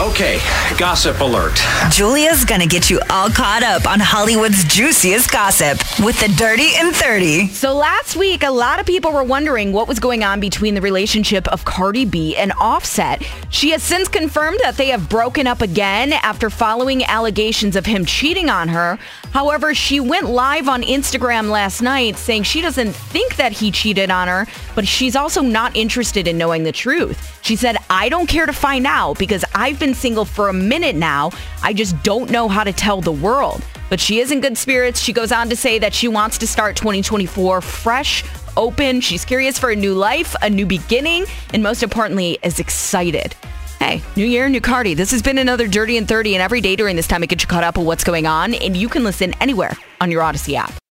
Okay, gossip alert. Julia's gonna get you all caught up on Hollywood's juiciest gossip with the Dirty in 30. So last week, a lot of people were wondering what was going on between the relationship of Cardi B and Offset. She has since confirmed that they have broken up again after following allegations of him cheating on her. However, she went live on Instagram last night saying she doesn't think that he cheated on her, but she's also not interested in knowing the truth. She said, "I don't care to find out because I've been single for a minute now. I just don't know how to tell the world." But she is in good spirits. She goes on to say that she wants to start 2024 fresh, open. She's curious for a new life, a new beginning, and most importantly, is excited. Hey, new year, new Cardi. This has been another Dirty in 30, and every day during this time, it gets you caught up on what's going on, and you can listen anywhere on your Odyssey app.